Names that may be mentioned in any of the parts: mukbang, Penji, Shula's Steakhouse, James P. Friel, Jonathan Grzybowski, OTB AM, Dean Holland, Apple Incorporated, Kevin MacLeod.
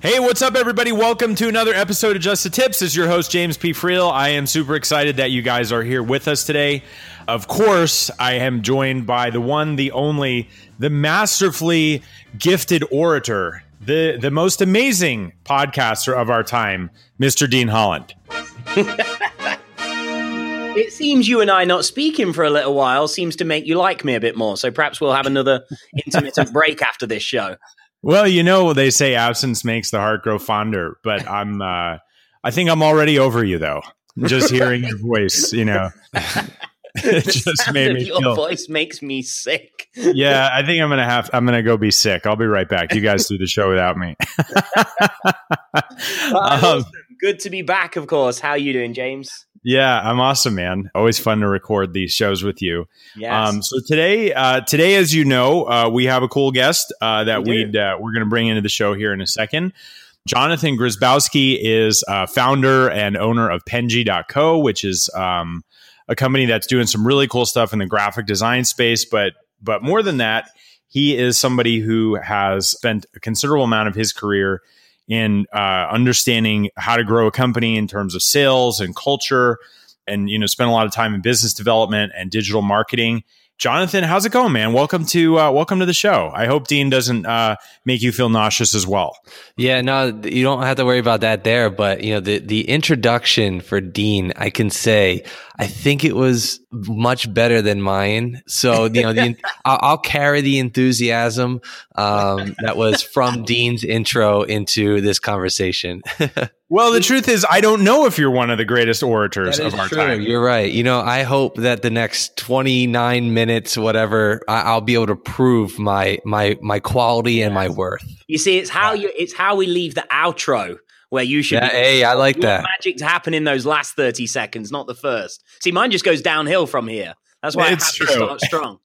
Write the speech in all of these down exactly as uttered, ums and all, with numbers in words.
Hey, what's up, everybody? Welcome to another episode of Just the Tips. This is your host, James P. Friel. I am super excited that you guys are here with us today. Of course, I am joined by the one, the only, the masterfully gifted orator, the, the most amazing podcaster of our time, Mister Dean Holland. It seems you and I not speaking for a little while seems to make you like me a bit more. So perhaps we'll have another intermittent break after this show. Well, you know, they say absence makes the heart grow fonder, but I'm, uh, I think I'm already over you though. Just hearing your voice, you know, it just made me feel. Your voice makes me sick. Yeah. I think I'm going to have, I'm going to go be sick. I'll be right back. You guys do the show without me. um, Good to be back. Of course. How are you doing, James? Yeah, I'm awesome, man. Always fun to record these shows with you. Yes. Um, so today, uh, today, as you know, uh, we have a cool guest uh, that we we'd, uh, we're going to bring into the show here in a second. Jonathan Grzybowski is uh, founder and owner of Penji dot co, which is um, a company that's doing some really cool stuff in the graphic design space. But but more than that, he is somebody who has spent a considerable amount of his career in uh, understanding how to grow a company in terms of sales and culture, and, you know, spend a lot of time in business development and digital marketing. Jonathan, how's it going, man? Welcome to uh, welcome to the show. I hope Dean doesn't uh, make you feel nauseous as well. Yeah, no, you don't have to worry about that there. But, you know, the the introduction for Dean, I can say, I think it was much better than mine. So, you know, the, I'll carry the enthusiasm um, that was from Dean's intro into this conversation. Well, the truth is, I don't know if you're one of the greatest orators of our true. time. You're right. You know, I hope that the next twenty-nine minutes, whatever, I'll be able to prove my my my quality and my worth. You see, it's how you it's how we leave the outro where you should. Yeah, be, hey, I like that. Magic to happen in those last thirty seconds, not the first. See, mine just goes downhill from here. That's why it's I have true. to start strong.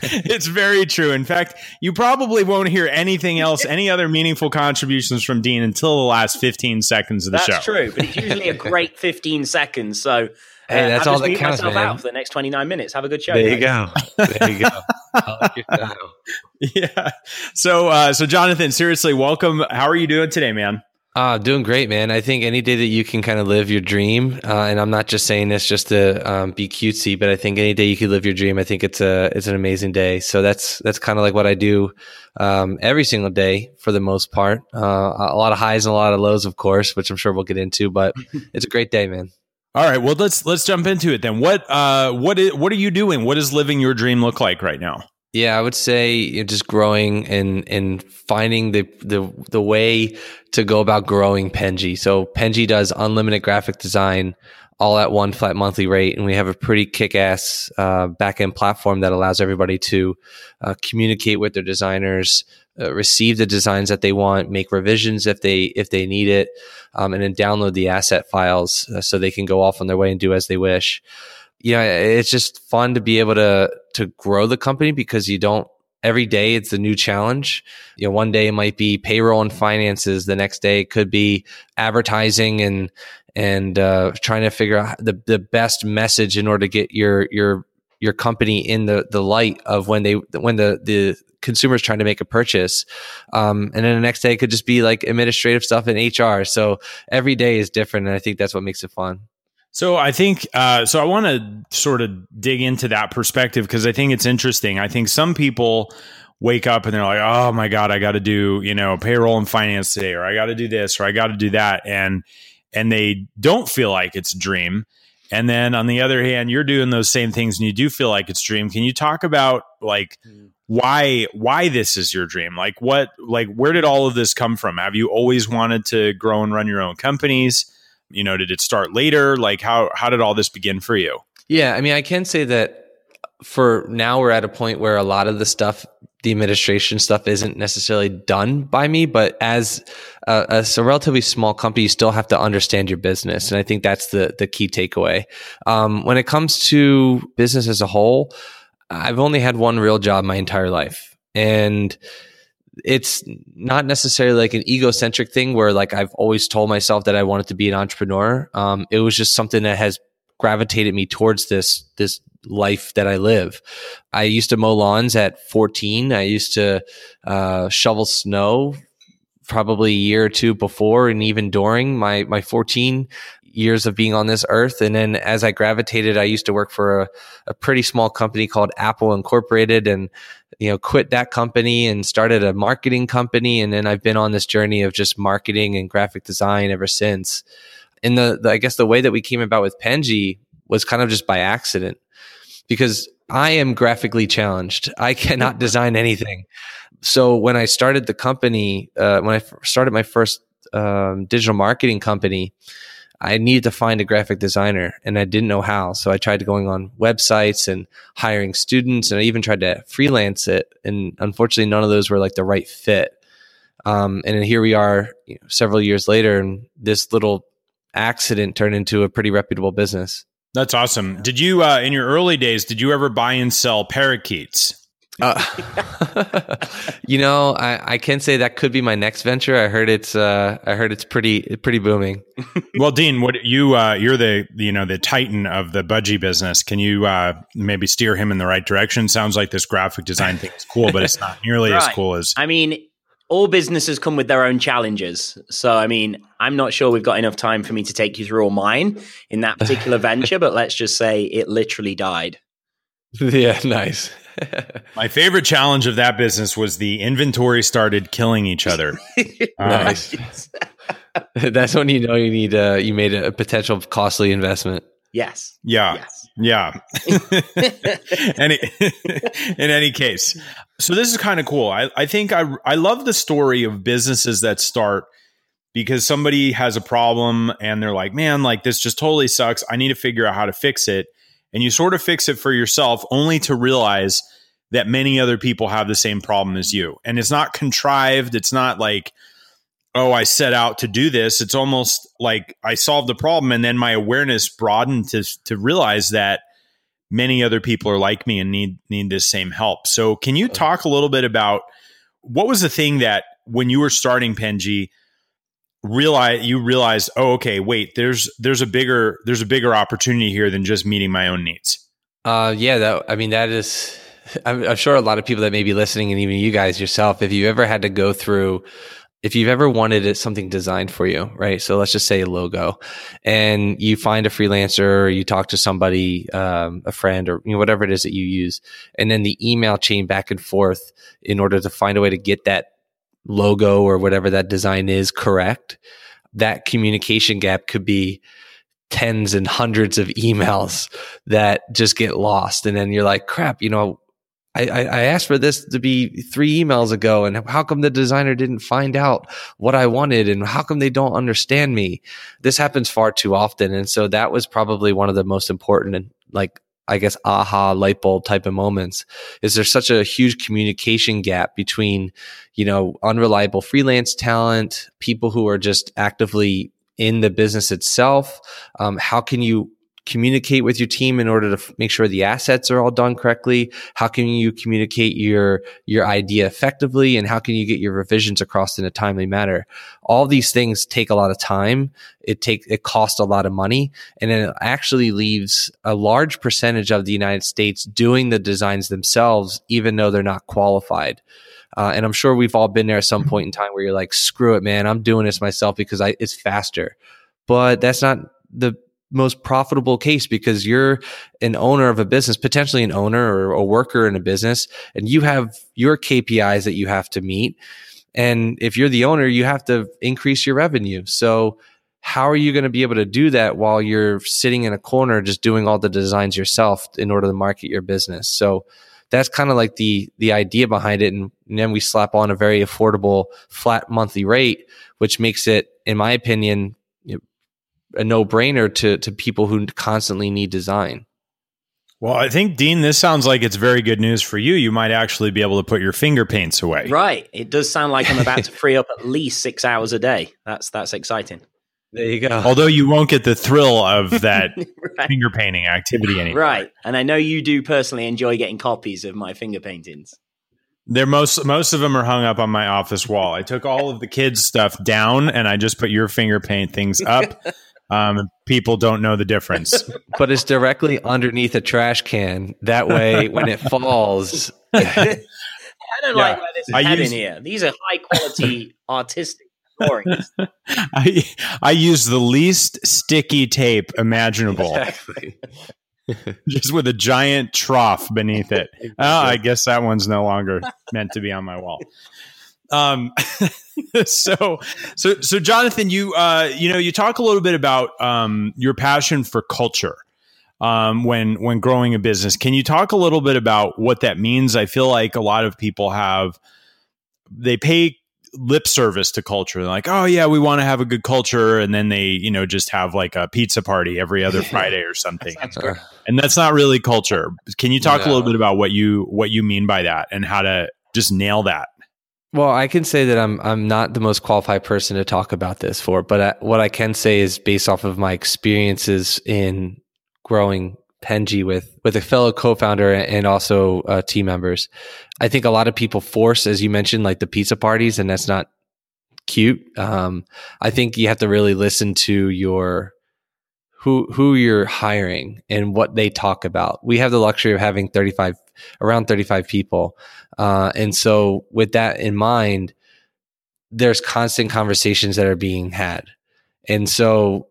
It's very true. In fact, you probably won't hear anything else, any other meaningful contributions from Dean until the last fifteen seconds of the that's show. That's true, but it's usually a great fifteen seconds. So hey, uh, that's I'll all that counts, man. Out for the next twenty-nine minutes. Have a good show. There you guys. go. There you go. I'll let you know. Yeah. So, uh, so Jonathan, seriously, welcome. How are you doing today, man? Uh, doing great, man. I think any day that you can kind of live your dream, uh, and I'm not just saying this just to um, be cutesy, but I think any day you can live your dream, I think it's a it's an amazing day. So that's that's kind of like what I do um, every single day for the most part. Uh, a lot of highs and a lot of lows, of course, which I'm sure we'll get into. But it's a great day, man. All right, well let's let's jump into it then. What uh what is, what are you doing? What does living your dream look like right now? Yeah, I would say just growing and and finding the the the way to go about growing Penji. So Penji does unlimited graphic design all at one flat monthly rate, and we have a pretty kick-ass uh, back-end platform that allows everybody to uh, communicate with their designers, uh, receive the designs that they want, make revisions if they if they need it, um, and then download the asset files uh, so they can go off on their way and do as they wish. You know, it's just fun to be able to to grow the company because you don't every day it's a new challenge. You know, one day it might be payroll and finances, the next day it could be advertising and and uh, trying to figure out the, the best message in order to get your your your company in the the light of when they when the the consumer's trying to make a purchase. Um, and then the next day it could just be like administrative stuff and H R. So every day is different, and I think that's what makes it fun. So I think, uh, so I want to sort of dig into that perspective because I think it's interesting. I think some people wake up and they're like, oh my God, I got to do, you know, payroll and finance today, or I got to do this, or I got to do that. And, and they don't feel like it's a dream. And then on the other hand, you're doing those same things and you do feel like it's dream. Can you talk about like why why this is your dream? Like what like where did all of this come from? Have you always wanted to grow and run your own companies? You know, did it start later? Like how how did all this begin for you? Yeah, I mean, I can say that for now we're at a point where a lot of the stuff, the administration stuff, isn't necessarily done by me, but as a, as a relatively small company, you still have to understand your business. And I think that's the the key takeaway. Um, when it comes to business as a whole, I've only had one real job my entire life. And it's not necessarily like an egocentric thing where like I've always told myself that I wanted to be an entrepreneur. Um, it was just something that has gravitated me towards this this life that I live. I used to mow lawns at fourteen. I used to uh, shovel snow probably a year or two before and even during my my fourteen years of being on this earth. And then as I gravitated, I used to work for a, a pretty small company called Apple Incorporated, and you know, quit that company and started a marketing company. And then I've been on this journey of just marketing and graphic design ever since. And the, the I guess the way that we came about with Penji was kind of just by accident, because I am graphically challenged. I cannot design anything. So when I started the company, uh, when I f- started my first um, digital marketing company, I needed to find a graphic designer and I didn't know how. So I tried going on websites and hiring students, and I even tried to freelance it. And unfortunately, none of those were like the right fit. Um, and then here we are, you know, several years later, and this little accident turned into a pretty reputable business. That's awesome. Did you, uh, in your early days, did you ever buy and sell parakeets? Uh, you know, I, I can say that could be my next venture. I heard it's, uh, I heard it's pretty, pretty booming. Well, Dean, what you, uh, you're the, you know, the titan of the budgie business. Can you, uh, maybe steer him in the right direction? Sounds like this graphic design thing is cool, but it's not nearly right. as cool as, I mean, all businesses come with their own challenges. So, I mean, I'm not sure we've got enough time for me to take you through all mine in that particular venture, but let's just say it literally died. Yeah, nice. My favorite challenge of that business was the inventory started killing each other. Nice. That's when you know you need uh, you made a potential costly investment. Yes. Yeah. Yes. Yeah. any, in any case. So this is kind of cool. I, I think I I love the story of businesses that start because somebody has a problem and they're like, man, like this just totally sucks. I need to figure out how to fix it. And you sort of fix it for yourself only to realize that many other people have the same problem as you. And it's not contrived. It's not like, oh, I set out to do this. It's almost like I solved the problem and then my awareness broadened to to realize that many other people are like me and need need this same help. So can you talk a little bit about what was the thing that when you were starting Penji, realize you realized, oh, okay, wait, there's there's a bigger there's a bigger opportunity here than just meeting my own needs. Uh, yeah, that I mean that is I'm, I'm sure a lot of people that may be listening, and even you guys yourself, if you ever had to go through. If you've ever wanted it, something designed for you, right? So let's just say a logo, and you find a freelancer, or you talk to somebody, um, a friend, or you know, whatever it is that you use, and then the email chain back and forth in order to find a way to get that logo or whatever that design is correct. That communication gap could be tens and hundreds of emails that just get lost, and then you're like, "Crap, you know." I, I asked for this to be three emails ago, and how come the designer didn't find out what I wanted, and how come they don't understand me? This happens far too often. And so that was probably one of the most important and like, I guess, aha light bulb type of moments is there's such a huge communication gap between, you know, unreliable freelance talent, people who are just actively in the business itself. Um, how can you communicate with your team in order to f- make sure the assets are all done correctly? How can you communicate your your idea effectively? And how can you get your revisions across in a timely manner? All these things take a lot of time. It take, it costs a lot of money. And then it actually leaves a large percentage of the United States doing the designs themselves, even though they're not qualified. Uh, and I'm sure we've all been there at some point in time where you're like, screw it, man, I'm doing this myself because I it's faster. But that's not the most profitable case, because you're an owner of a business, potentially an owner or a worker in a business, and you have your K P Is that you have to meet. And if you're the owner, you have to increase your revenue. So how are you going to be able to do that while you're sitting in a corner just doing all the designs yourself in order to market your business? So that's kind of like the the idea behind it. And, and then we slap on a very affordable flat monthly rate, which makes it, in my opinion, you know, a no-brainer to to people who constantly need design. Well, I think, Dean, this sounds like it's very good news for you. You might actually be able to put your finger paints away. Right. It does sound like I'm about to free up at least six hours a day. That's that's exciting. There you go. Although you won't get the thrill of that right. finger painting activity anymore. Right. And I know you do personally enjoy getting copies of my finger paintings. They're most most of them are hung up on my office wall. I took all of the kids' stuff down and I just put your finger paint things up. Um, people don't know the difference. But it's directly underneath a trash can. That way when it falls. I don't yeah. like where this is I heading use- here. These are high quality artistic drawings. I I use the least sticky tape imaginable. Exactly. Just with a giant trough beneath it. Oh, I guess that one's no longer meant to be on my wall. Um, so, so, so Jonathan, you, uh, you know, you talk a little bit about, um, your passion for culture, um, when, when growing a business. Can you talk a little bit about what that means? I feel like a lot of people have, they pay lip service to culture. They're like, oh yeah, we want to have a good culture. And then they, you know, just have like a pizza party every other Friday or something. That's uh, and that's not really culture. Can you talk no. a little bit about what you, what you mean by that and how to just nail that? Well, I can say that I'm I'm not the most qualified person to talk about this for, but I, what I can say is based off of my experiences in growing Penji with with a fellow co-founder and also uh, team members. I think a lot of people force, as you mentioned, like the pizza parties, and that's not cute. Um, I think you have to really listen to your who who you're hiring and what they talk about. We have the luxury of having thirty-five around thirty-five people. Uh, and so with that in mind, there's constant conversations that are being had. And so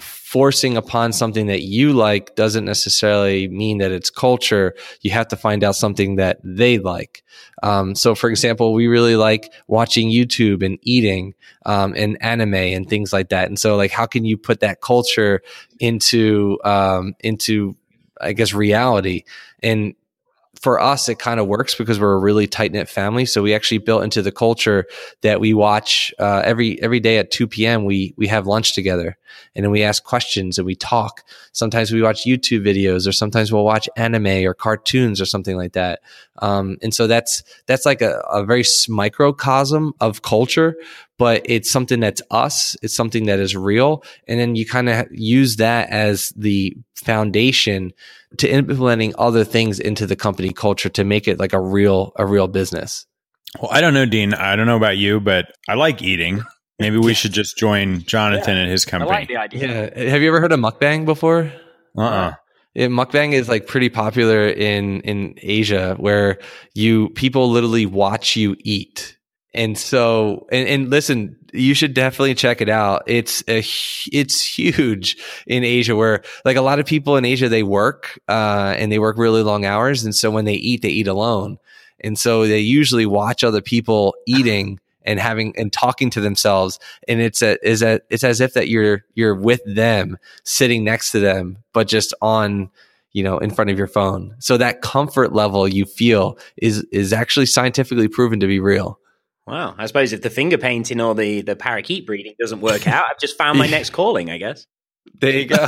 forcing upon something that you like doesn't necessarily mean that it's culture. You have to find out something that they like. Um, so for example, we really like watching YouTube and eating, um, and anime and things like that. And so like, how can you put that culture into, um, into, I guess, reality? And for us, it kind of works because we're a really tight-knit family. So we actually built into the culture that we watch uh, every every day at two p.m. We we have lunch together, and then we ask questions and we talk. Sometimes we watch YouTube videos, or sometimes we'll watch anime or cartoons or something like that. Um, and so that's that's like a, a very microcosm of culture, but it's something that's us. It's something that is real, and then you kind of use that as the foundation to implementing other things into the company culture to make it like a real, a real business. Well, I don't know, Dean. I don't know about you, but I like eating. Maybe we should just join Jonathan yeah, and his company. I like the idea. Yeah. Have you ever heard of mukbang before? Uh-uh. Yeah, mukbang is like pretty popular in, in Asia, where you, people literally watch you eat. And so, and, and listen, you should definitely check it out. It's a, it's huge in Asia, where like a lot of people in Asia, they work, uh, and they work really long hours. And so when they eat, they eat alone. And so they usually watch other people eating and having, and talking to themselves. And it's a, is a, it's as if that you're, you're with them, sitting next to them, but just on, you know, in front of your phone. So that comfort level you feel is, is actually scientifically proven to be real. Wow. I suppose if the finger painting or the, the parakeet breeding doesn't work out, I've just found my next calling, I guess. There you go.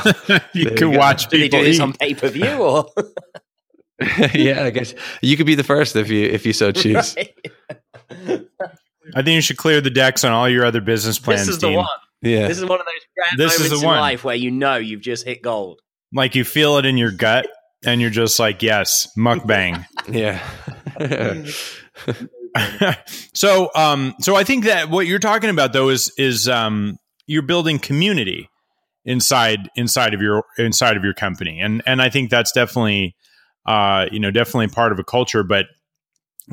you there can you watch go. People do they do eat. This on pay-per-view or? Yeah, I guess you could be the first if you, if you so choose. Right. I think you should clear the decks on all your other business plans. This is Dean. The one. Yeah. This is one of those grand this moments is the one. In life where you know you've just hit gold. Like you feel it in your gut and you're just like, yes, mukbang. Yeah. So, um, so I think that what you're talking about though is is um, you're building community inside inside of your inside of your company, and and I think that's definitely uh, you know definitely part of a culture. But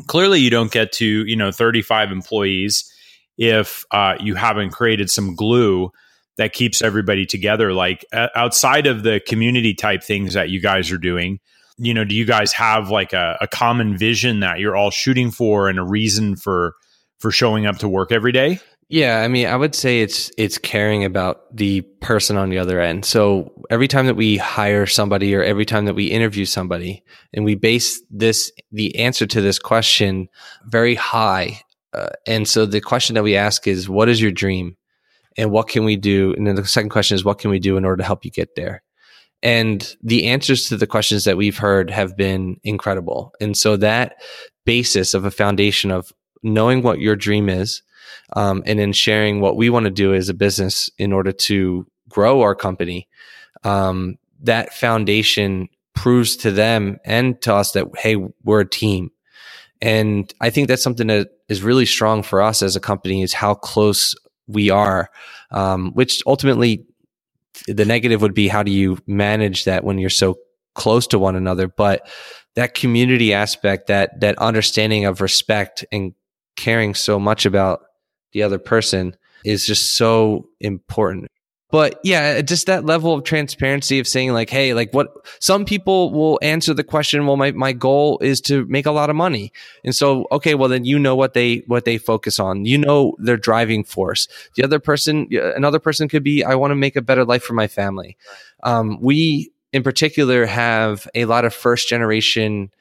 clearly, you don't get to you know thirty-five employees if uh, you haven't created some glue that keeps everybody together. Like uh, outside of the community type things that you guys are doing. You know, do you guys have like a, a common vision that you're all shooting for and a reason for for showing up to work every day? Yeah, I mean, I would say it's it's caring about the person on the other end. So every time that we hire somebody or every time that we interview somebody, and we base this the answer to this question very high. Uh, and so the question that we ask is, what is your dream? And what can we do? And then the second question is, what can we do in order to help you get there? And the answers to the questions that we've heard have been incredible. And so that basis of a foundation of knowing what your dream is, Um, and then sharing what we want to do as a business in order to grow our company, um, that foundation proves to them and to us that, hey, we're a team. And I think that's something that is really strong for us as a company is how close we are, um, which ultimately the negative would be, how do you manage that when you're so close to one another? But that community aspect, that that understanding of respect and caring so much about the other person is just so important. But yeah, just that level of transparency of saying like, hey, like what some people will answer the question, well, my, my goal is to make a lot of money. And so, okay, well then you know what they, what they focus on, you know, their driving force. The other person, another person could be, I want to make a better life for my family. Um, we in particular have a lot of first generation,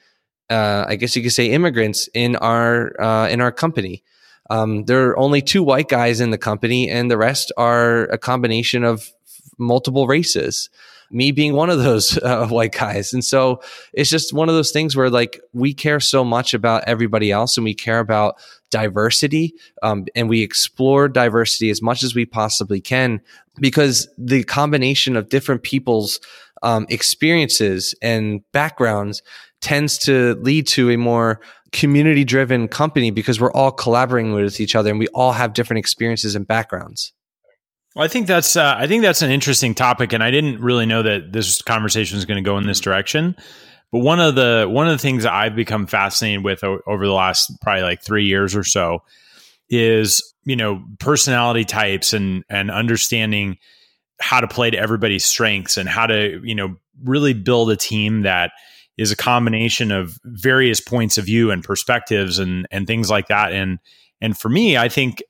uh, I guess you could say immigrants in our, uh, in our company. Um, there are only two white guys in the company, and the rest are a combination of multiple races, me being one of those uh, white guys. And so it's just one of those things where like we care so much about everybody else, and we care about diversity, um, and we explore diversity as much as we possibly can, because the combination of different people's um, experiences and backgrounds tends to lead to a more community-driven company, because we're all collaborating with each other and we all have different experiences and backgrounds. Well, I think that's uh, I think that's an interesting topic, and I didn't really know that this conversation was going to go in this direction. But one of the one of the things that I've become fascinated with o- over the last probably like three years or so is, you know, personality types and and understanding how to play to everybody's strengths and how to, you know, really build a team that is a combination of various points of view and perspectives and and things like that. And and for me, I think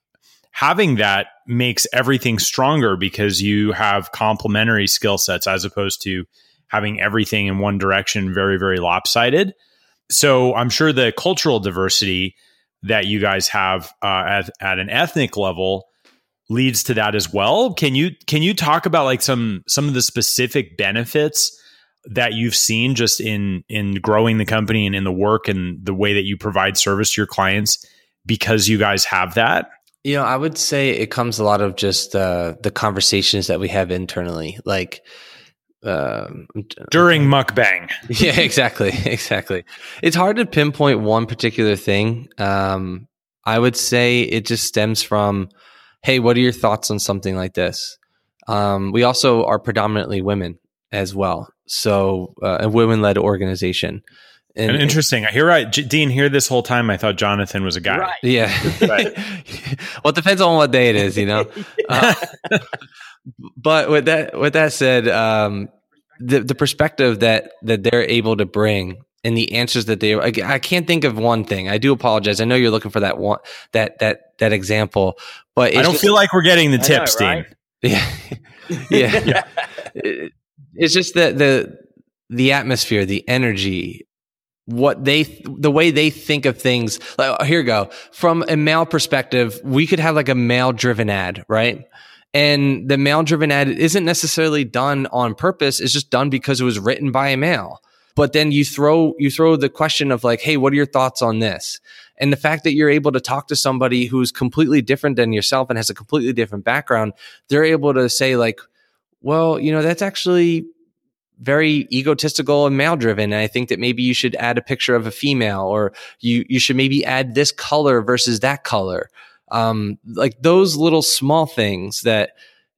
having that makes everything stronger, because you have complementary skill sets as opposed to having everything in one direction, very, very lopsided. So I'm sure the cultural diversity that you guys have uh, at, at an ethnic level leads to that as well. Can you can you talk about like some some of the specific benefits that you've seen just in in growing the company and in the work and the way that you provide service to your clients because you guys have that? You know, I would say it comes a lot of just uh, the conversations that we have internally, like um, during mukbang. Yeah, exactly, exactly. It's hard to pinpoint one particular thing. Um, I would say it just stems from, hey, what are your thoughts on something like this? Um, we also are predominantly women as well. So uh, a women-led organization. And, and interesting. I hear I, J- Dean, here this whole time I thought Jonathan was a guy. Right. Yeah. Right. Well, it depends on what day it is, you know. Uh, but with that, with that said, um, the the perspective that that they're able to bring and the answers that they, I, I can't think of one thing. I do apologize. I know you're looking for that one, that that that example, but it's I don't just, feel like we're getting the I tips, know, right? Dean. Yeah. Yeah. Yeah. It, It's just the, the the atmosphere, the energy, what they, the way they think of things. Like, here we go. From a male perspective, we could have like a male-driven ad, right? And the male-driven ad isn't necessarily done on purpose. It's just done because it was written by a male. But then you throw you throw the question of like, hey, what are your thoughts on this? And the fact that you're able to talk to somebody who's completely different than yourself and has a completely different background, they're able to say like, well, you know, that's actually very egotistical and male-driven. And I think that maybe you should add a picture of a female, or you you should maybe add this color versus that color. Um, like those little small things that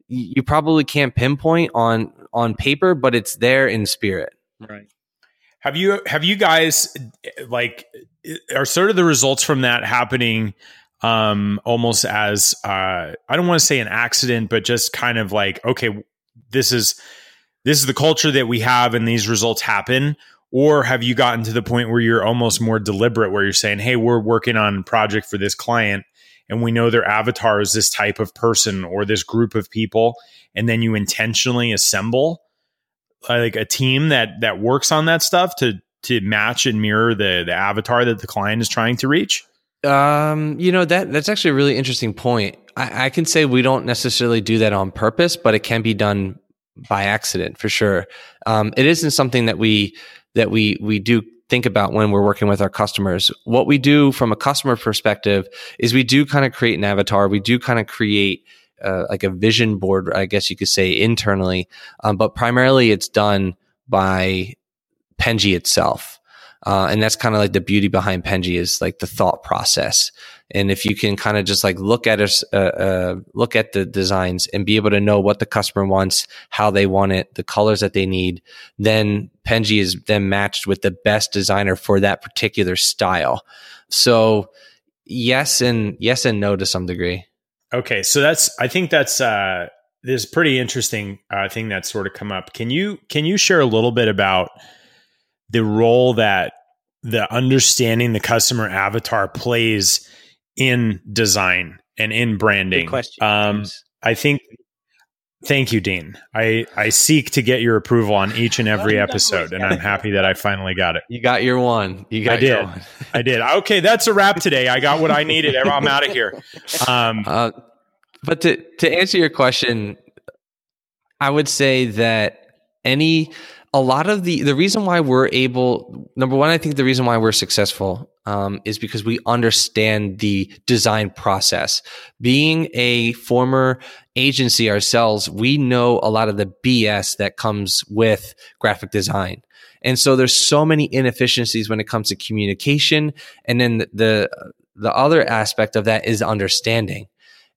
you probably can't pinpoint on on paper, but it's there in spirit. Right. Have you have you guys like are sort of the results from that happening um, almost as uh, I don't want to say an accident, but just kind of like, okay, This is this is the culture that we have and these results happen? Or have you gotten to the point where you're almost more deliberate, where you're saying, hey, we're working on a project for this client and we know their avatar is this type of person or this group of people, and then you intentionally assemble like a team that that works on that stuff to to match and mirror the the avatar that the client is trying to reach? Um, you know, that that's actually a really interesting point. I, I can say we don't necessarily do that on purpose, but it can be done by accident for sure. Um, it isn't something that we that we we do think about when we're working with our customers. What we do from a customer perspective is we do kind of create an avatar. We do kind of create uh, like a vision board, I guess you could say, internally. Um, but primarily, it's done by Penji itself. Uh, and that's kind of like the beauty behind Penji is like the thought process. And if you can kind of just like look at us, uh, uh, look at the designs and be able to know what the customer wants, how they want it, the colors that they need, then Penji is then matched with the best designer for that particular style. So yes and yes and no to some degree. Okay. So that's, I think that's, uh, this pretty interesting uh, thing that's sort of come up. Can you, can you share a little bit about the role that the understanding the customer avatar plays in design and in branding? Good question. Um, I think, thank you, Dean. I, I seek to get your approval on each and every episode, and I'm happy that I finally got it. You got your one. You got I did. Your one. I did. Okay, that's a wrap today. I got what I needed. I'm out of here. Um, uh, but to, to answer your question, I would say that any... A lot of the, the reason why we're able, number one, I think the reason why we're successful um, is because we understand the design process. Being a former agency ourselves, we know a lot of the B S that comes with graphic design. And so there's so many inefficiencies when it comes to communication. And then the, the, the other aspect of that is understanding.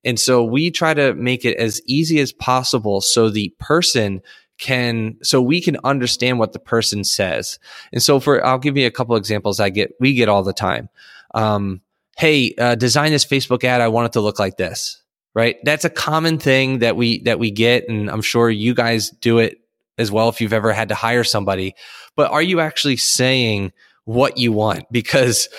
And so we try to make it as easy as possible so the person can, so we can understand what the person says. And so for, I'll give you a couple examples I get, we get all the time. Um, hey, uh, design this Facebook ad. I want it to look like this, right? That's a common thing that we, that we get. And I'm sure you guys do it as well if you've ever had to hire somebody, but are you actually saying what you want? Because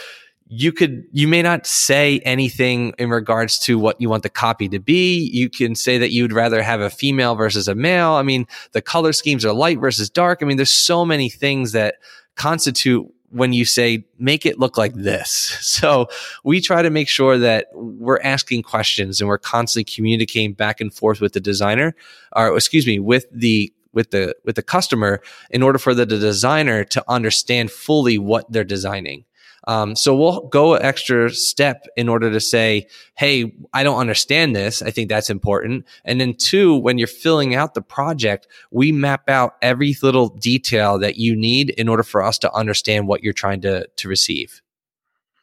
you could, you may not say anything in regards to what you want the copy to be. You can say that you'd rather have a female versus a male. I mean, the color schemes are light versus dark. I mean, there's so many things that constitute when you say, make it look like this. So we try to make sure that we're asking questions and we're constantly communicating back and forth with the designer, or excuse me, with the with the with the customer in order for the, the designer to understand fully what they're designing. Um, so we'll go an extra step in order to say, hey, I don't understand this. I think that's important. And then two, when you're filling out the project, we map out every little detail that you need in order for us to understand what you're trying to, to receive.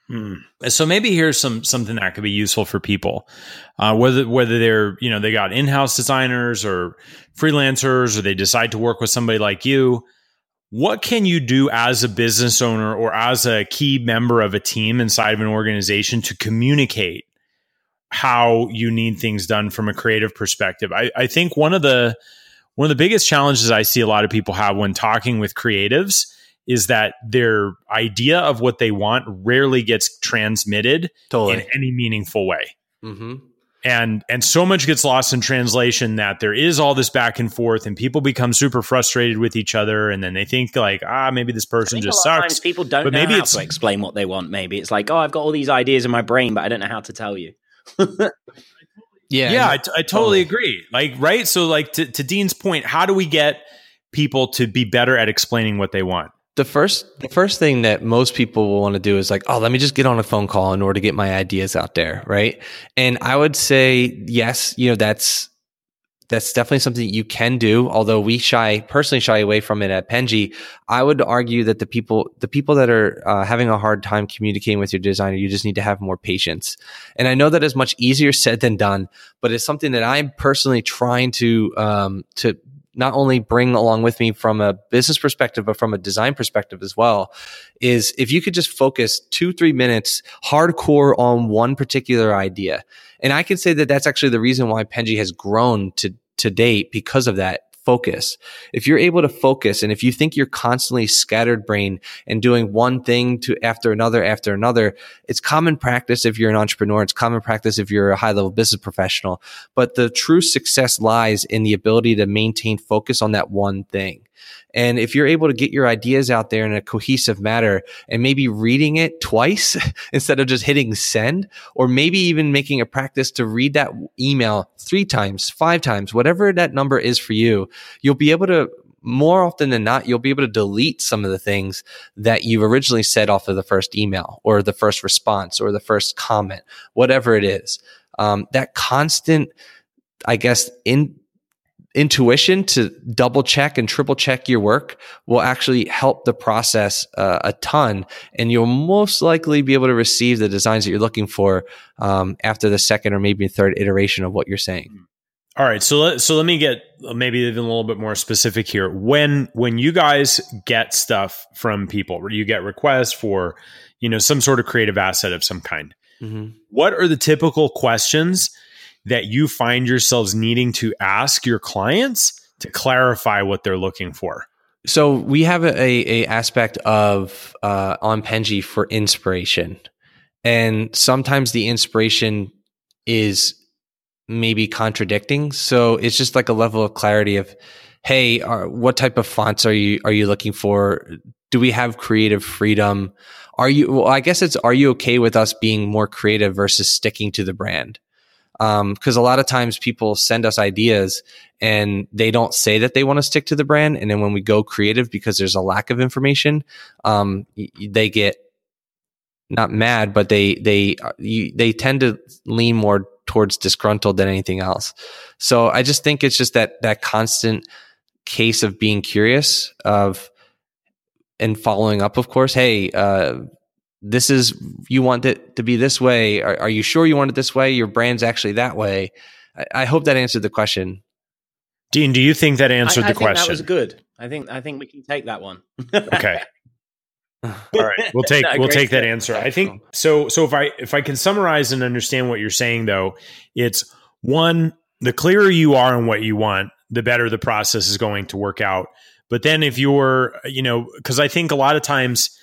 Hmm. So maybe here's some, something that could be useful for people, uh, whether, whether they're, you know, they got in-house designers or freelancers, or they decide to work with somebody like you. What can you do as a business owner or as a key member of a team inside of an organization to communicate how you need things done from a creative perspective? I, I think one of the one of the biggest challenges I see a lot of people have when talking with creatives is that their idea of what they want rarely gets transmitted totally. in any meaningful way. Mm-hmm. And and so much gets lost in translation that there is all this back and forth, and people become super frustrated with each other, and then they think like, ah, maybe this person just a lot sucks. Of times people don't but know maybe how it's, to explain what they want. Maybe it's like, oh, I've got all these ideas in my brain, but I don't know how to tell you. yeah, yeah, I, t- I totally agree. Like, right? So, like to, to Dean's point, how do we get people to be better at explaining what they want? The first, the first thing that most people will want to do is like, oh, let me just get on a phone call in order to get my ideas out there, right? And I would say, yes, you know, that's that's definitely something you can do. Although we shy, personally shy away from it at Penji, I would argue that the people, the people that are uh, having a hard time communicating with your designer, you just need to have more patience. And I know that is much easier said than done, but it's something that I'm personally trying to um, to. not only bring along with me from a business perspective, but from a design perspective as well, is if you could just focus two, three minutes hardcore on one particular idea. And I can say that that's actually the reason why Penji has grown to, to date because of that. focus. If you're able to focus, and if you think you're constantly scattered brain and doing one thing to after another after another, it's common practice if you're an entrepreneur. It's common practice if you're a high-level business professional. But the true success lies in the ability to maintain focus on that one thing. And if you're able to get your ideas out there in a cohesive manner, and maybe reading it twice instead of just hitting send, or maybe even making a practice to read that email three times, five times, whatever that number is for you, you'll be able to, more often than not, you'll be able to delete some of the things that you originally said off of the first email or the first response or the first comment, whatever it is. Um, that constant, I guess, in intuition to double check and triple check your work will actually help the process uh, a ton. And you'll most likely be able to receive the designs that you're looking for um, after the second or maybe third iteration of what you're saying. All right. So let, so let me get maybe even a little bit more specific here. When, when you guys get stuff from people, where you get requests for, you know, some sort of creative asset of some kind, mm-hmm. what are the typical questions that you find yourselves needing to ask your clients to clarify what they're looking for? So we have a, a aspect of uh, on Penji for inspiration. And sometimes the inspiration is maybe contradicting. So it's just like a level of clarity of, hey, are, what type of fonts are you are you looking for? Do we have creative freedom? Are you? Well, I guess it's, are you okay with us being more creative versus sticking to the brand? Um, cause a lot of times people send us ideas and they don't say that they want to stick to the brand. And then when we go creative, because there's a lack of information, um, they get not mad, but they, they, they tend to lean more towards disgruntled than anything else. So I just think it's just that, that constant case of being curious of, and following up, of course, Hey, uh, this is, you want it to be this way. Are, are you sure you want it this way? Your brand's actually that way. I, I hope that answered the question. Dean, do you think that answered I, I the question? I think that was good. I think, I think we can take that one. Okay. All right. We'll take, we'll take that answer. I think so. So if I, if I can summarize and understand what you're saying though, it's one, the clearer you are on what you want, the better the process is going to work out. But then if you're, you know, cause I think a lot of times,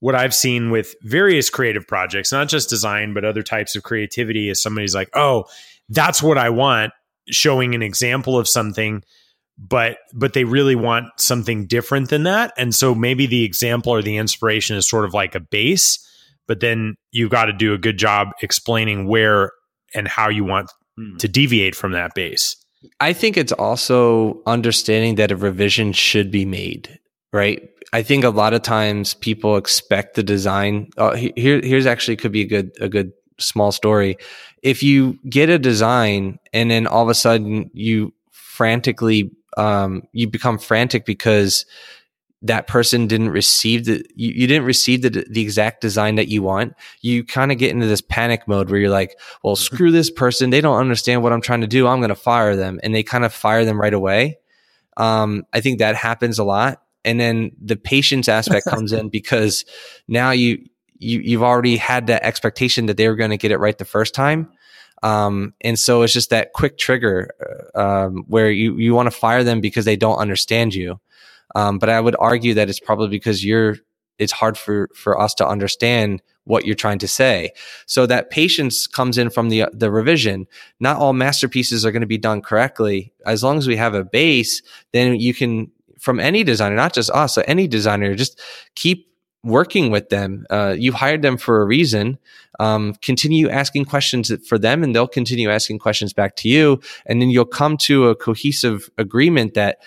what I've seen with various creative projects, not just design, but other types of creativity, is somebody's like, oh, that's what I want, showing an example of something, but but they really want something different than that. And so maybe the example or the inspiration is sort of like a base, but then you've got to do a good job explaining where and how you want hmm. to deviate from that base. I think it's also understanding that a revision should be made, right? I think a lot of times people expect the design. Uh, here, here's actually could be a good, a good small story. If you get a design and then all of a sudden you frantically, um, you become frantic because that person didn't receive the, you, you didn't receive the, the exact design that you want. You kind of get into this panic mode where you're like, well, screw this person. They don't understand what I'm trying to do. I'm going to fire them. And they kind of fire them right away. Um, I think that happens a lot. And then the patience aspect comes in because now you, you, you've already had that expectation that they were going to get it right the first time. Um, and so it's just that quick trigger um, where you, you want to fire them because they don't understand you. Um, but I would argue that it's probably because you're, it's hard for, for us to understand what you're trying to say. So that patience comes in from the, the revision. Not all masterpieces are going to be done correctly. As long as we have a base, then you can, from any designer, not just us, any designer, just keep working with them. Uh, you've hired them for a reason. Um, continue asking questions for them and they'll continue asking questions back to you. And then you'll come to a cohesive agreement that,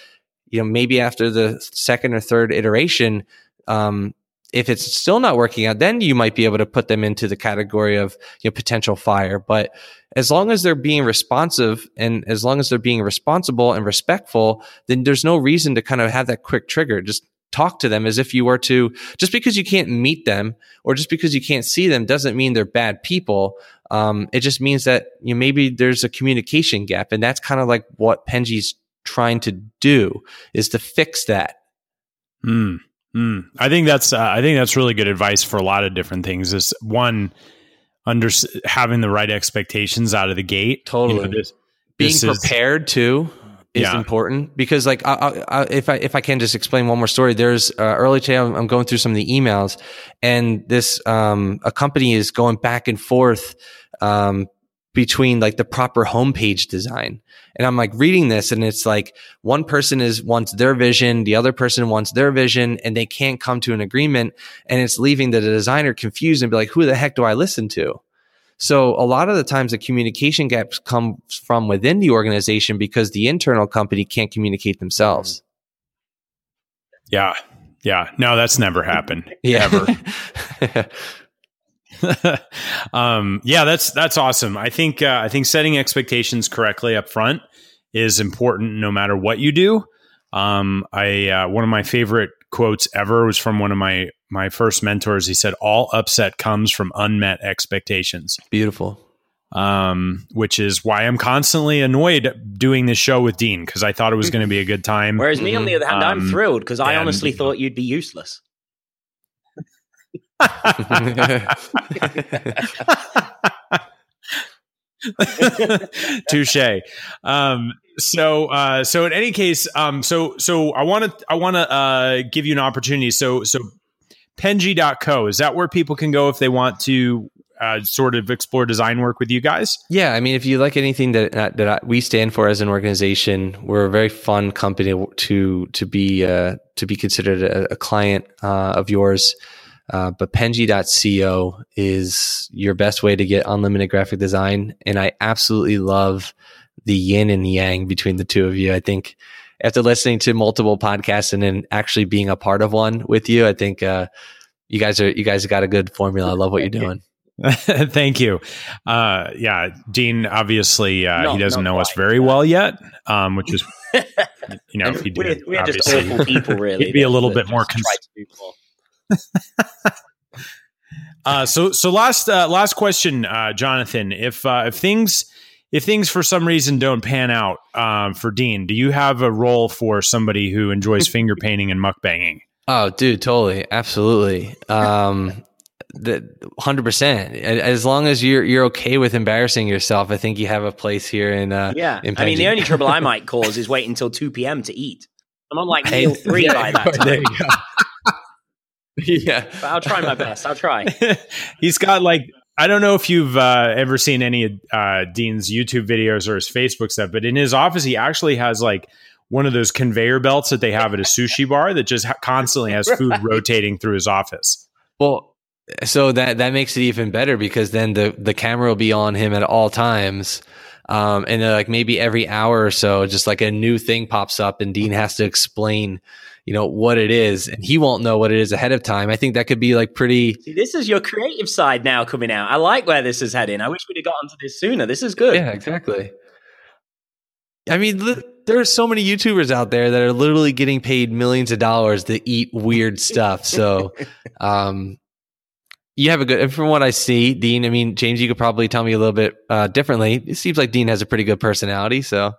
you know, maybe after the second or third iteration, um, if it's still not working out, then you might be able to put them into the category of, you know, potential fire. But as long as they're being responsive and as long as they're being responsible and respectful, then there's no reason to kind of have that quick trigger. Just talk to them as if you were to, just because you can't meet them or just because you can't see them doesn't mean they're bad people. Um, it just means that, you know, maybe there's a communication gap. And that's kind of like what Penji's trying to do, is to fix that. Hmm. Mm, I think that's uh, I think that's really good advice for a lot of different things. Is one, under having the right expectations out of the gate, totally you know, this, being this prepared is, too. is yeah. important, because like I, I, if I if I can just explain one more story. There's uh, early today I'm, I'm going through some of the emails, and this um, a company is going back and forth um, between like the proper homepage design. And I'm like reading this, and it's like one person is wants their vision, the other person wants their vision, and they can't come to an agreement, and it's leaving the designer confused and be like, who the heck do I listen to? So a lot of the times the communication gaps come from within the organization because the internal company can't communicate themselves. Yeah. Yeah. No, that's never happened. Yeah. Ever. um, yeah, that's, that's awesome. I think, uh, I think setting expectations correctly up front is important no matter what you do. Um, I, uh, one of my favorite quotes ever was from one of my, my first mentors. He said, all upset comes from unmet expectations. Beautiful. Um, which is why I'm constantly annoyed doing this show with Dean, because I thought it was going to be a good time. Whereas me, on the other hand, um, I'm thrilled because I and, honestly thought you'd be useless. Touche. Um, so, uh, so in any case, um, so, so I want to, I want to, uh, give you an opportunity. So, so Penji dot co, is that where people can go if they want to, uh, sort of explore design work with you guys? Yeah. I mean, if you like anything that, that, that I, we stand for as an organization, we're a very fun company to, to be, uh, to be considered a, a client, uh, of yours. Uh, but Penji dot co is your best way to get unlimited graphic design. And I absolutely love the yin and yang between the two of you. I think after listening to multiple podcasts and then actually being a part of one with you, I think uh, you guys are you guys got a good formula. I love what you're doing. Thank you. Uh, yeah, Dean, obviously, uh, no, he doesn't know us very well yet, um, which is, you know, if he did, we're, we're just awful people, really. He'd be a little bit more concerned. uh, so, so last, uh, last question, uh, Jonathan, if, uh, if things, if things for some reason don't pan out, um, for Dean, do you have a role for somebody who enjoys finger painting and mukbanging? Oh, dude, totally. Absolutely. Um, the one hundred percent. As long as you're, you're okay with embarrassing yourself, I think you have a place here in, uh, yeah. in I mean, the only trouble I might cause is waiting until two p.m. to eat. I'm on like meal three by that time. There you go. Yeah, but I'll try my best. I'll try. He's got like, I don't know if you've uh, ever seen any of uh, Dean's YouTube videos or his Facebook stuff, but in his office, he actually has like one of those conveyor belts that they have at a sushi bar that just ha- constantly has food right. rotating through his office. Well, so that, that makes it even better because then the, the camera will be on him at all times. Um, and then like maybe every hour or so, just like a new thing pops up and Dean has to explain, you know, what it is, and he won't know what it is ahead of time. I think that could be like pretty. See, this is your creative side now coming out. I like where this is heading. I wish we'd have gotten to this sooner. This is good. Yeah, exactly. I mean, li- there are so many YouTubers out there that are literally getting paid millions of dollars to eat weird stuff. So, um, you have a good, and from what I see, Dean, I mean, James, you could probably tell me a little bit uh, differently. It seems like Dean has a pretty good personality. So.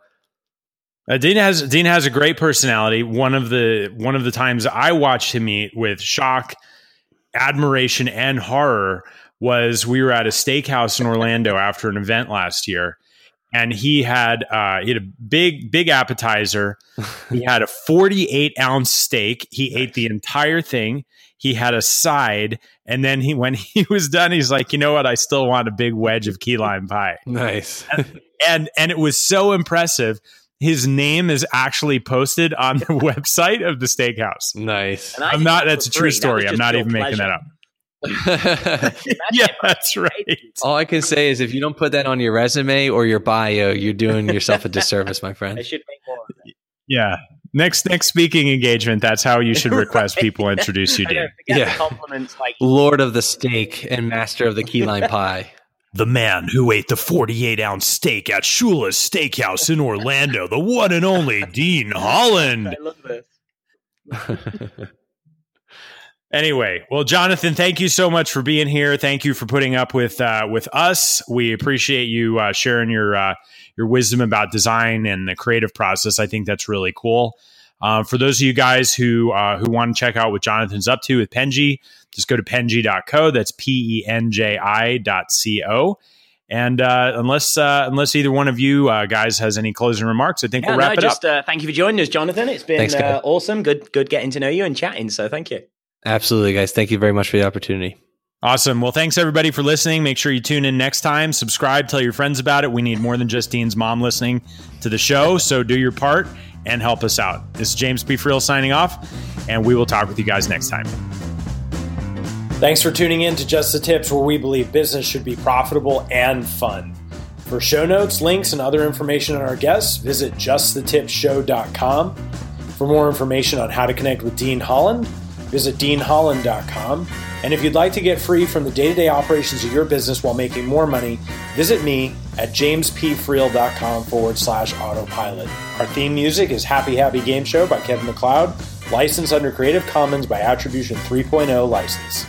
Uh, Dean has Dean has a great personality. One of the one of the times I watched him eat with shock, admiration, and horror was we were at a steakhouse in Orlando after an event last year, and he had uh, he had a big big appetizer. He had a forty-eight ounce steak. He ate the entire thing. He had a side, and then he when he was done, he's like, you know what? I still want a big wedge of key lime pie. Nice, and and, and it was so impressive. His name is actually posted on the website of the steakhouse. Nice. I'm not, that's a true story. I'm not even making that up. Yeah, that's right. All I can say is if you don't put that on your resume or your bio, you're doing yourself a disservice, my friend. I should make more of that. Yeah. Next, next speaking engagement. That's how you should request right. people introduce you to. Yeah. Compliments like Lord of the steak and master of the key lime pie. The man who ate the forty-eight ounce steak at Shula's Steakhouse in Orlando, the one and only Dean Holland. I love this. Anyway, well, Jonathan, thank you so much for being here. Thank you for putting up with uh, with us. We appreciate you uh, sharing your uh, your wisdom about design and the creative process. I think that's really cool. Uh, for those of you guys who uh, who want to check out what Jonathan's up to with Penji, just go to Penji dot co. That's P E N J I dot C O. And uh, unless uh, unless either one of you uh, guys has any closing remarks, I think yeah, we'll wrap no, it just, up. Uh, thank you for joining us, Jonathan. It's been Thanks, uh, awesome. Good, good getting to know you and chatting. So thank you. Absolutely, guys. Thank you very much for the opportunity. Awesome. Well, thanks everybody for listening. Make sure you tune in next time. Subscribe, tell your friends about it. We need more than just Dean's mom listening to the show. So do your part and help us out. This is James P. Friel signing off, and we will talk with you guys next time. Thanks for tuning in to Just the Tips, where we believe business should be profitable and fun. For show notes, links, and other information on our guests, visit just the tips show dot com. For more information on how to connect with Dean Holland, visit dean holland dot com. And if you'd like to get free from the day-to-day operations of your business while making more money, visit me at jamespfriel.com forward slash autopilot. Our theme music is Happy Happy Game Show by Kevin MacLeod, licensed under Creative Commons by Attribution three point oh license.